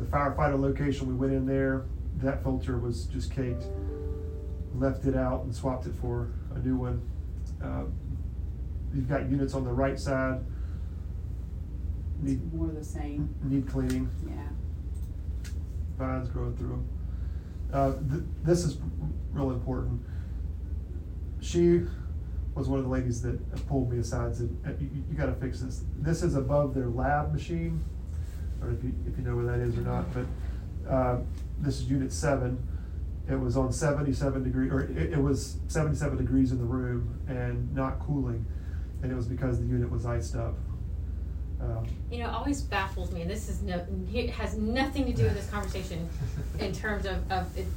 The firefighter location, we went in there, that filter was just caked. Left it out and swapped it for a new one. You've got units on the right side. It's more the same. Need cleaning. Yeah. Vines growing through them. This is really important. She was one of the ladies that pulled me aside and said, you got to fix this. This is above their lab machine. I don't know if you know where that is or not, but this is unit 7. It was on 77 degrees, or it was 77 degrees in the room and not cooling, and it was because the unit was iced up. You know, it always baffles me, and this is it has nothing to do with this conversation in terms of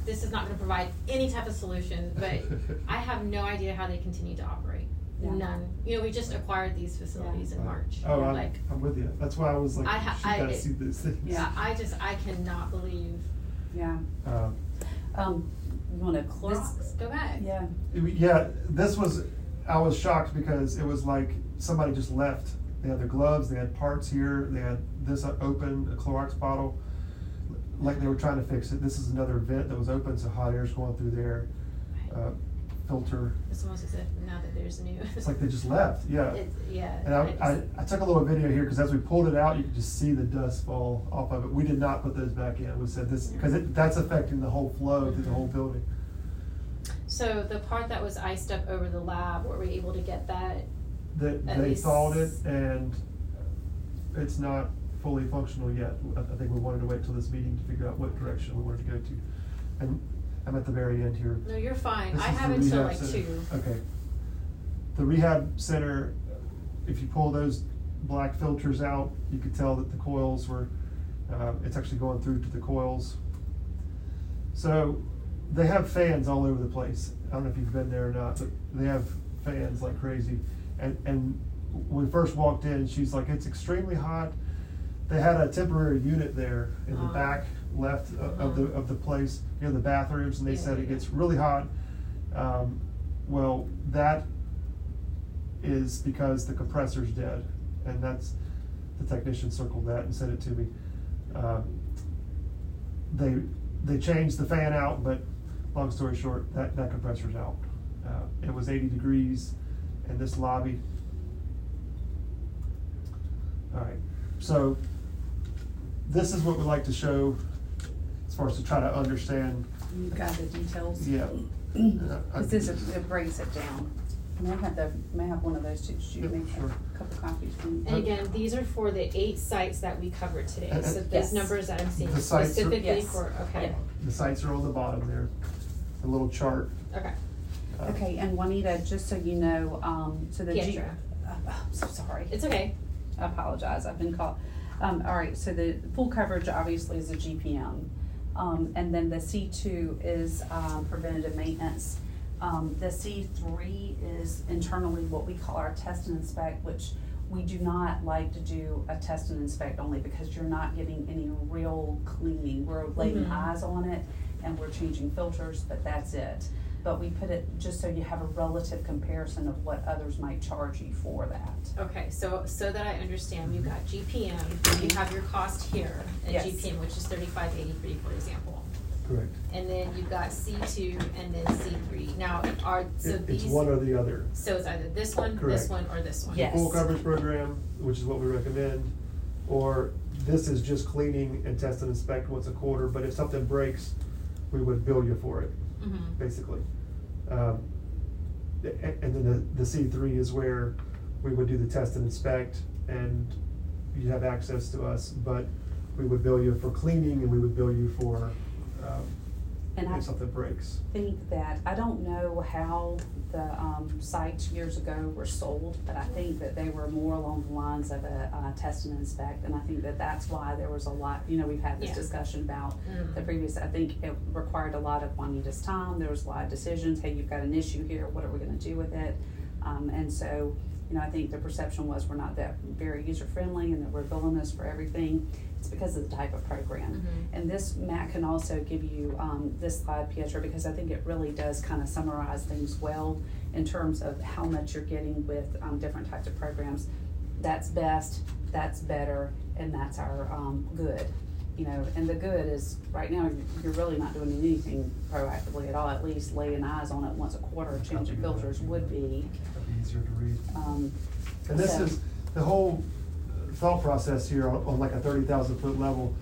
this is not going to provide any type of solution, but I have no idea how they continue to operate. Yeah. None. You know, we just acquired these facilities in March. Oh, I'm with you. That's why I was like, I gotta see these things. Yeah, I cannot believe. Yeah. You want to Clorox? Go back. Yeah. Yeah, I was shocked because it was like somebody just left. They had their gloves, they had parts here, they had this open, a Clorox bottle, like they were trying to fix it. This is another vent that was open, so hot air's going through there. Right. Filter. It's almost as if now that there's new. It's like they just left, yeah. And I took a little video here because as we pulled it out, you could just see the dust fall off of it. We did not put those back in. We said this because that's affecting the whole flow through the whole building. So the part that was iced up over the lab, were we able to get that? They thawed it and it's not fully functional yet. I think we wanted to wait till this meeting to figure out what direction we wanted to go to. And I'm at the very end here. No, you're fine. I have until like 2. Okay. The rehab center, if you pull those black filters out, you could tell that the coils were, it's actually going through to the coils. So they have fans all over the place. I don't know if you've been there or not, but they have fans like crazy. And when we first walked in, she's like, it's extremely hot. They had a temporary unit there in the back left of the place near the bathrooms, and they said it gets really hot. Well, that is because the compressor's dead, and that's the technician circled that and sent it to me. They changed the fan out, but long story short, that compressor's out. It was 80 degrees. And this lobby. All right, so this is what we like to show as far as to try to understand. You've got the details. Yeah. It breaks it down. May I have one of those to shoot me a couple copies. And again, these are for the 8 sites that we covered today. So those numbers that I'm seeing specifically for, the sites are on the bottom there, the little chart. Okay. Okay, and Juanita, just so you know, so the Pietra. I'm so sorry. It's okay. I apologize. I've been caught. All right, so the full coverage obviously is a GPM, and then the C2 is preventative maintenance. The C3 is internally what we call our test and inspect, which we do not like to do a test and inspect only because you're not getting any real cleaning. We're laying eyes on it, and we're changing filters, but that's it. But we put it just so you have a relative comparison of what others might charge you for that. Okay, so that I understand, you've got GPM, you have your cost here at GPM, which is $35.83, for example. Correct. And then you've got C2 and then C3. Now, it's one or the other. So it's either this one, this one, or this one. Yes. Full coverage program, which is what we recommend, or this is just cleaning and test and inspect once a quarter, but if something breaks, we would bill you for it. Mm-hmm. Basically, and then the C3 is where we would do the test and inspect, and you have access to us, but we would bill you for cleaning, and we would bill you for if something breaks. I think that I don't know how the sites years ago were sold, but I think that they were more along the lines of a test and inspect, and I think that that's why there was a lot. You know, we've had this discussion about the previous. I think it required a lot of Juanita's time. There was a lot of decisions. Hey, you've got an issue here. What are we going to do with it? And so, you know, I think the perception was we're not that very user friendly, and that we're villainous for everything. It's because of the type of program. Mm-hmm. And this, Matt can also give you this slide, Pietra, because I think it really does kind of summarize things well in terms of how much you're getting with different types of programs. That's best, that's better, and that's our good. You know, and the good is right now you're really not doing anything proactively at all. At least laying eyes on it once a quarter, changing filters would be easier to read. And this is the whole thought process here on like a 30,000 foot level.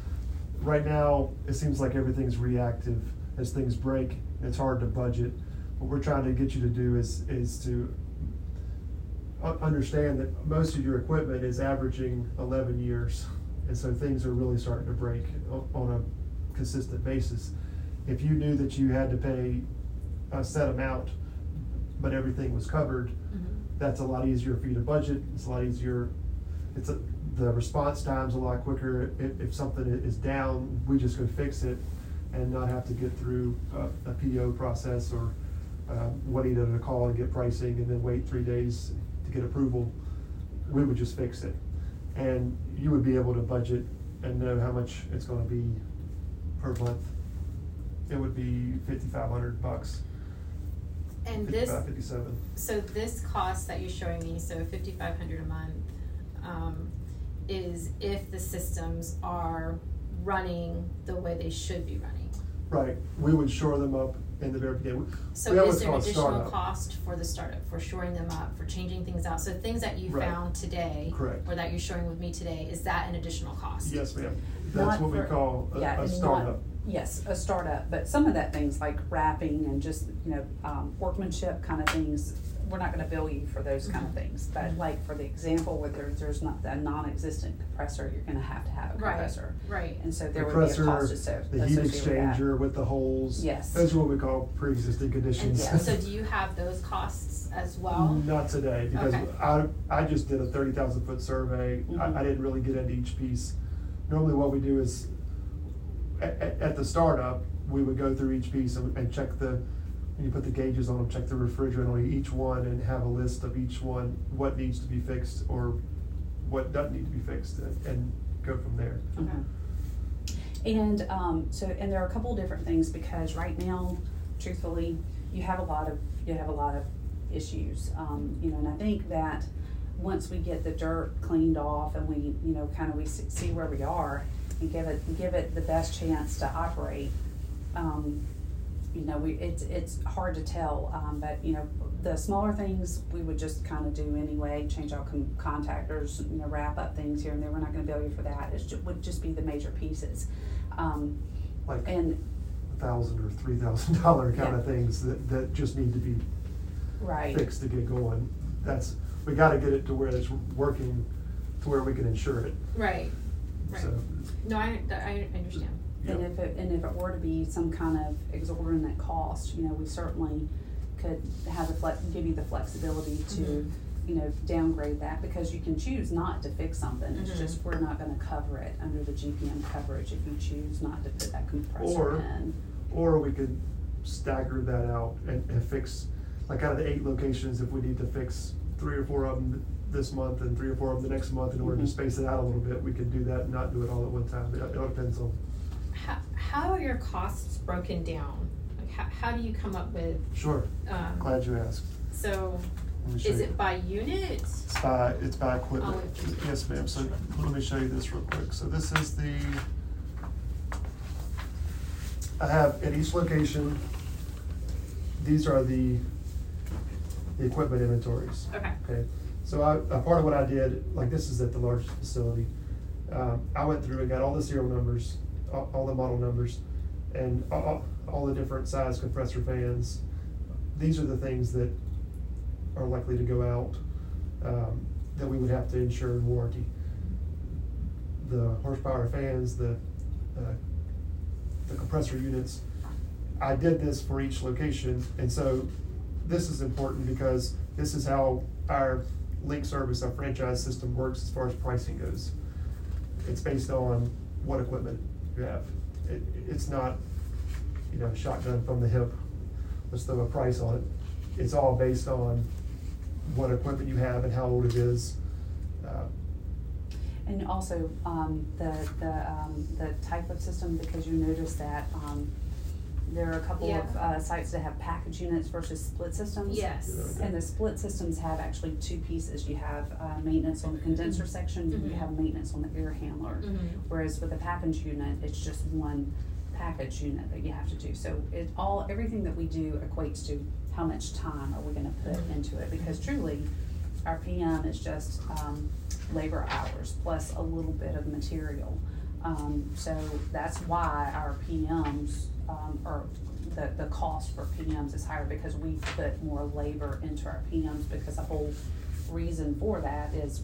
Right now, it seems like everything's reactive. As things break, it's hard to budget. What we're trying to get you to do is to understand that most of your equipment is averaging 11 years. And so things are really starting to break on a consistent basis. If you knew that you had to pay a set amount, but everything was covered, that's a lot easier for you to budget. It's a lot easier. the response time's a lot quicker. If something is down, we just go fix it and not have to get through a PO process or Juanita to call and get pricing and then wait 3 days to get approval. We would just fix it. And you would be able to budget and know how much it's going to be per month. It would be $5,500. And this, so this cost that you're showing me, so $5,500 a month, is if the systems are running the way they should be running. Right. We would shore them up in the very beginning. So is there additional cost for the startup, for shoring them up, for changing things out? So things that you found today, or that you're sharing with me today, is that an additional cost? Yes, ma'am. That's what we call a startup. Yes, a startup, but some of that things like wrapping and just, you know, workmanship kind of things, we're not going to bill you for those kind of things. But like for the example where there's not a non-existent compressor, you're going to have a compressor. Right. And so there would be a cost associated with that. The heat exchanger with the holes. Yes. Those are what we call pre-existing conditions. And so do you have those costs as well? Not today, because I just did a 30,000 foot survey. I didn't really get into each piece. Normally what we do is at the startup, we would go through each piece and check the, you put the gauges on them, check the refrigerant on each one and have a list of each one, what needs to be fixed or what doesn't need to be fixed, and go from there. Okay. And so there are a couple of different things, because right now, truthfully, you have a lot of issues, and I think that once we get the dirt cleaned off and we see where we are, and give it the best chance to operate. It's hard to tell, but the smaller things we would just kind of do anyway. Change out contactors, wrap up things here and there. We're not going to bill you for that. It would just be the major pieces, like and $1,000 or $3,000 kind of things that just need to be fixed to get going. That's, we got to get it to where it's working, to where we can insure it. Right. So, no, I understand. And if it were to be some kind of exorbitant cost, we certainly could have give you the flexibility to, downgrade that, because you can choose not to fix something. It's just we're not going to cover it under the GPM coverage if you choose not to put that compressor in. Or we could stagger that out and fix, like out of the 8 locations, if we need to fix 3 or 4 of them this month and 3 or 4 of them the next month in order to space it out a little bit, we could do that and not do it all at one time. It all depends on. How are your costs broken down? Like how do you come up with? Sure. Glad you asked. So is it by unit? It's by equipment. Yes, ma'am. So let me show you this real quick. So this is I have at each location, these are the equipment inventories. Okay. So a part of what I did, like this is at the largest facility, I went through and got all the serial numbers, all the model numbers, and all the different size compressor fans. These are the things that are likely to go out that we would have to insure and warranty. The horsepower fans, the compressor units. I did this for each location, and so this is important because this is how our link service, our franchise system works as far as pricing goes. It's based on what equipment you have. It's not, shotgun from the hip, let's throw a price on it. It's all based on what equipment you have and how old it is. And also the type of system, because you notice that there are a couple of sites that have package units versus split systems. Yes. And the split systems have actually 2 pieces. You have maintenance on the condenser section, you have maintenance on the air handler. Whereas with a package unit, it's just one package unit that you have to do. So everything that we do equates to how much time are we going to put into it, because truly our PM is just labor hours plus a little bit of material. So that's why our PMs or the cost for PMs is higher, because we put more labor into our PMs, because the whole reason for that is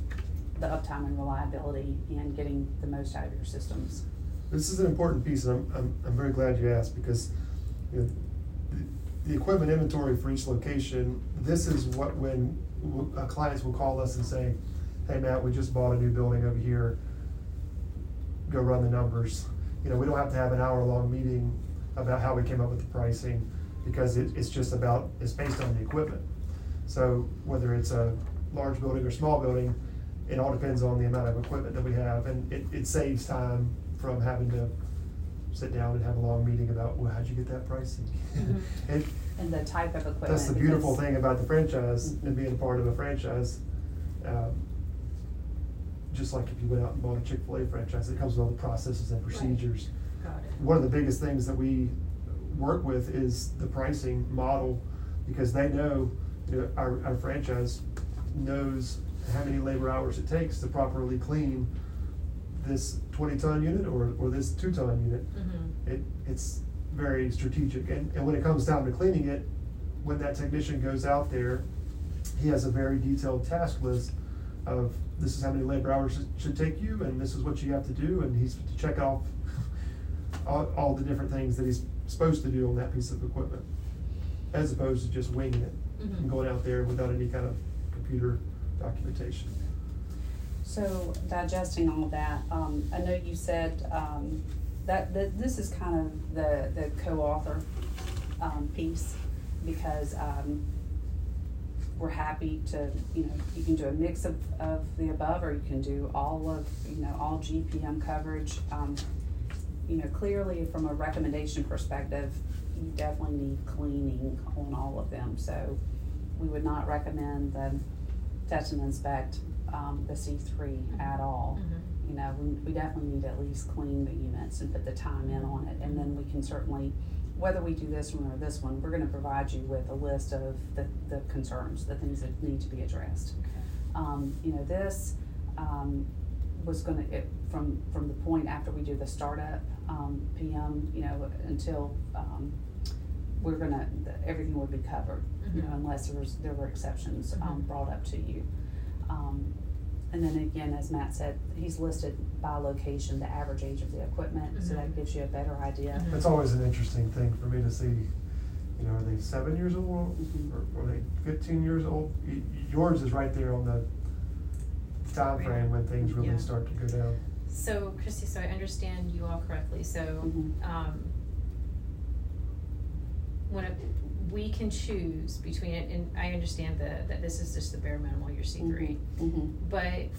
the uptime and reliability and getting the most out of your systems. This is an important piece, and I'm very glad you asked, because the equipment inventory for each location, this is what when clients will call us and say, hey Matt, we just bought a new building over here, go run the numbers. You know, we don't have to have an hour-long meeting about how we came up with the pricing, because it's just about, it's based on the equipment. So whether it's a large building or small building, it all depends on the amount of equipment that we have, and it saves time from having to sit down and have a long meeting about, well, how'd you get that pricing? Mm-hmm. and the type of equipment. That's the beautiful thing about the franchise, mm-hmm. and being a part of a franchise. Just like if you went out and bought a Chick-fil-A franchise, it comes with all the processes and procedures. Right. Got it. One of the biggest things that we work with is the pricing model, because they know, you know, our franchise knows how many labor hours it takes to properly clean this 20-ton unit or this 2-ton unit. Mm-hmm. It's very strategic. And when it comes down to cleaning it, when that technician goes out there, he has a very detailed task list of this is how many labor hours it should take you, and this is what you have to do, and he's to check off all the different things that he's supposed to do on that piece of equipment, as opposed to just winging it, mm-hmm. and going out there without any kind of computer documentation. So digesting all that, I know you said that this is kind of the co-author piece, because we're happy to, you know, you can do a mix of the above, or you can do all of, you know, all GPM coverage. You know, clearly from a recommendation perspective, you definitely need cleaning on all of them. So we would not recommend the test and inspect, the C3 at all. Mm-hmm. You know, we definitely need to at least clean the units and put the time in on it. And then we can certainly, whether we do this one or this one, we're going to provide you with a list of the concerns, the things that need to be addressed. Okay. You know, this was going to, from the point after we do the startup PM, you know, until we're going to, everything would be covered, mm-hmm. you know, unless there were exceptions, mm-hmm. Brought up to you. And then again, as Matt said, he's listed by location the average age of the equipment, mm-hmm. so that gives you a better idea. That's always an interesting thing for me to see. You know, are they 7 years old, mm-hmm. or are they 15 years old? Yours is right there on the time frame when things really start to go down. So, Christy, so I understand you all correctly. So, mm-hmm. We can choose between it, and I understand that this is just the bare minimal, your C3. Mm-hmm. But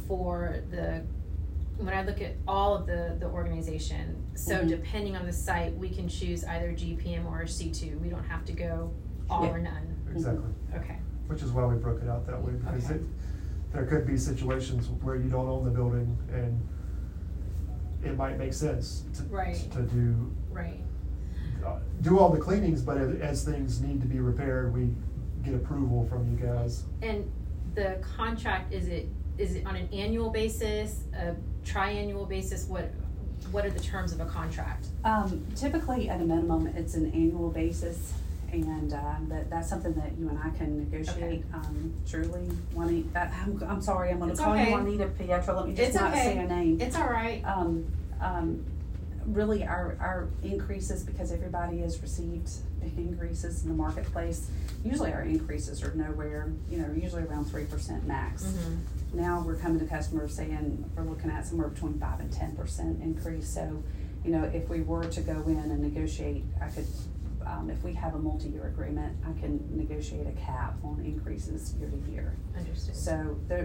when I look at all of the organization, so mm-hmm. depending on the site, we can choose either GPM or C2. We don't have to go all or none. Exactly. Mm-hmm. Okay. Which is why we broke it out that way, because there could be situations where you don't own the building, and it might make sense to do. Right. Do all the cleanings, but as things need to be repaired, we get approval from you guys. And the contract, is it on an annual basis, a triannual basis? What are the terms of a contract? Typically, at a minimum, it's an annual basis, and that's something that you and I can negotiate. Okay. Truly, Juanita. I'm sorry, I'm going to call you Juanita Pietra. Let me just say your name. It's all right. Really our increases, because everybody has received big increases in the marketplace, usually our increases are nowhere, you know, usually around 3% max. Mm-hmm. Now we're coming to customers saying we're looking at somewhere between 5 and 10% increase. So, you know, if we were to go in and negotiate, I could, if we have a multi-year agreement, I can negotiate a cap on increases year to year. Understood. But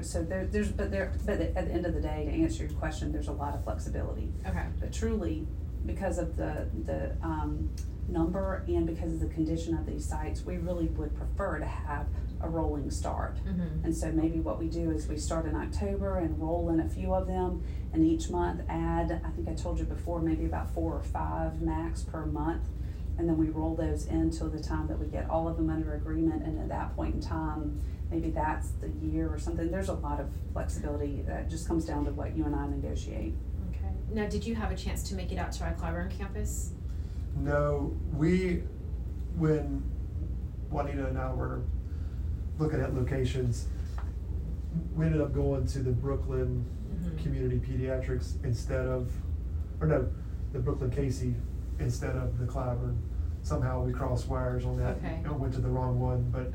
at the end of the day, to answer your question, there's a lot of flexibility. Okay. But truly, because of the number and because of the condition of these sites, we really would prefer to have a rolling start. Mm-hmm. And so maybe what we do is we start in October and roll in a few of them, and each month add, I think I told you before, maybe about 4 or 5 max per month. And then we roll those in till the time that we get all of them under agreement, and at that point in time, maybe that's the year or something. There's a lot of flexibility that just comes down to what you and I negotiate. Okay. Now, did you have a chance to make it out to our Claiborne campus? No. When Juanita and I were looking at locations, we ended up going to the Brooklyn Community Pediatrics the Brooklyn Casey instead of the Claiborne. Somehow we crossed wires on that and went to the wrong one. But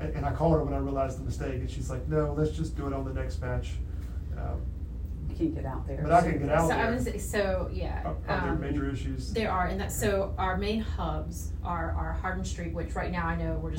And I called her when I realized the mistake, and she's like, no, let's just do it on the next match. I can't get out there. But I can get out there. Are there major issues? There are, and so our main hubs are Hardin Street, which right now I know we're just